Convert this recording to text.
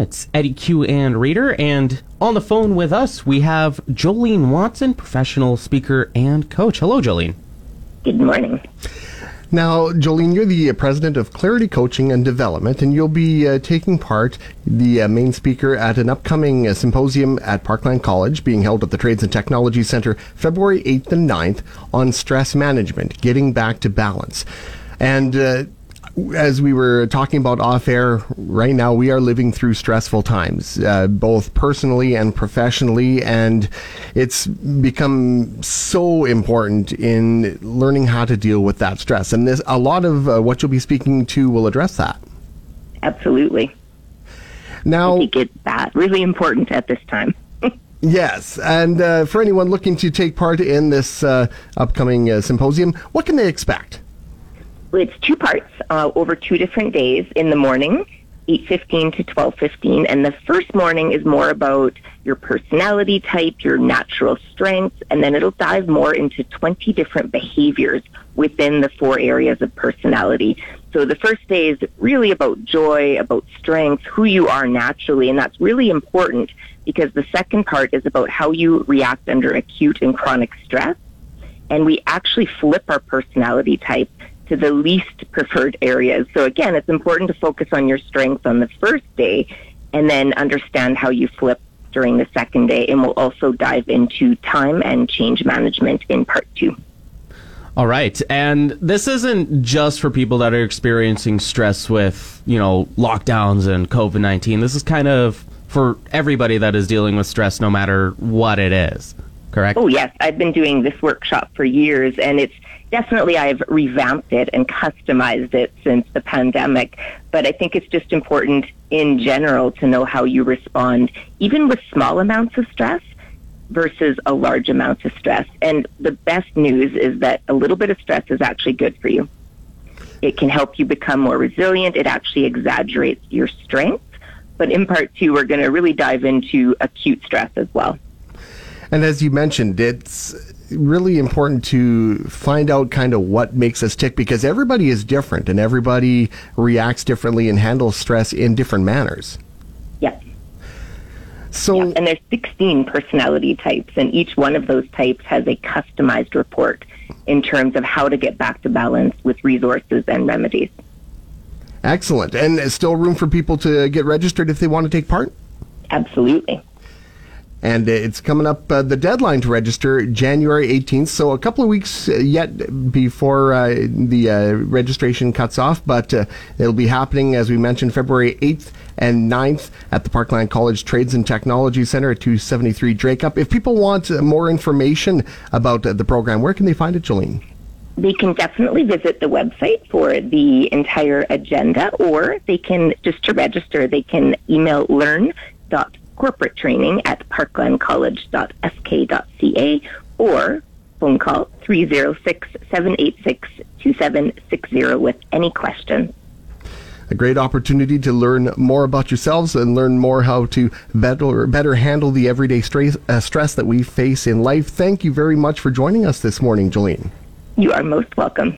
It's Eddie Q and Reader, and on the phone with us, we have Jolene Watson, professional speaker and coach. Hello, Jolene. Good morning. Now, Jolene, you're the president of Clarity Coaching and Development, and you'll be taking part, the main speaker, at an upcoming symposium at Parkland College being held at the Trades and Technology Center February 8th and 9th on stress management, getting back to balance. And as we were talking about off-air, right now we are living through stressful times, both personally and professionally, and it's become so important in learning how to deal with that stress. And a lot of what you'll be speaking to will address that. Absolutely. Now, I think it's really important at this time. Yes, and for anyone looking to take part in this upcoming symposium, what can they expect? It's two parts over two different days. In the morning, 8:15 to 12:15, and the first morning is more about your personality type, your natural strengths, and then it'll dive more into 20 different behaviors within the four areas of personality. So the first day is really about joy, about strengths, who you are naturally, and that's really important because the second part is about how you react under acute and chronic stress, and we actually flip our personality type to the least preferred areas. So again, it's important to focus on your strengths on the first day and then understand how you flip during the second day. And we'll also dive into time and change management in part two. All right. And this isn't just for people that are experiencing stress with, lockdowns and COVID-19. This is kind of for everybody that is dealing with stress, no matter what it is. Correct? Oh, yes. I've been doing this workshop for years, and it's definitely, I've revamped it and customized it since the pandemic, but I think it's just important in general to know how you respond, even with small amounts of stress versus a large amount of stress. And the best news is that a little bit of stress is actually good for you. It can help you become more resilient. It actually exaggerates your strength. But in part two, we're going to really dive into acute stress as well. And as you mentioned, it's really important to find out kind of what makes us tick, because everybody is different and everybody reacts differently and handles stress in different manners. Yeah. So, yeah. And there's 16 personality types, and each one of those types has a customized report in terms of how to get back to balance with resources and remedies. Excellent. And there's still room for people to get registered if they want to take part? Absolutely. And it's coming up, the deadline to register, January 18th, so a couple of weeks yet before the registration cuts off, but it'll be happening, as we mentioned, February 8th and 9th at the Parkland College Trades and Technology Center at 273 Drake Up. If people want more information about the program, where can they find it, Jolene? They can definitely visit the website for the entire agenda, or they can, just to register, they can email learn.corporatetraining@parklandcollege.sk.ca or phone call 306-786-2760 with any questions. A great opportunity to learn more about yourselves and learn more how to better handle the everyday stress that we face in life. Thank you very much for joining us this morning, Jolene. You are most welcome.